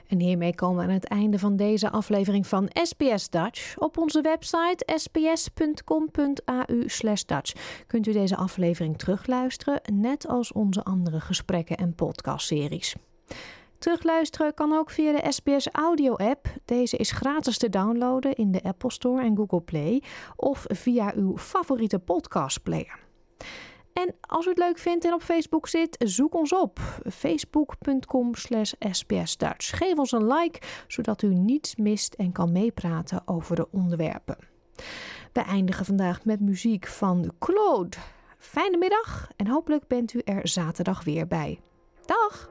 En hiermee komen we aan het einde van deze aflevering van SBS Dutch. Op onze website sbs.com.au/Dutch kunt u deze aflevering terugluisteren, net als onze andere gesprekken en podcastseries. Terugluisteren kan ook via de SBS Audio-app. Deze is gratis te downloaden in de Apple Store en Google Play of via uw favoriete podcastplayer. En als u het leuk vindt en op Facebook zit, zoek ons op. facebook.com/SBS Dutch. Geef ons een like, zodat u niets mist en kan meepraten over de onderwerpen. We eindigen vandaag met muziek van Claude. Fijne middag en hopelijk bent u er zaterdag weer bij. Dag!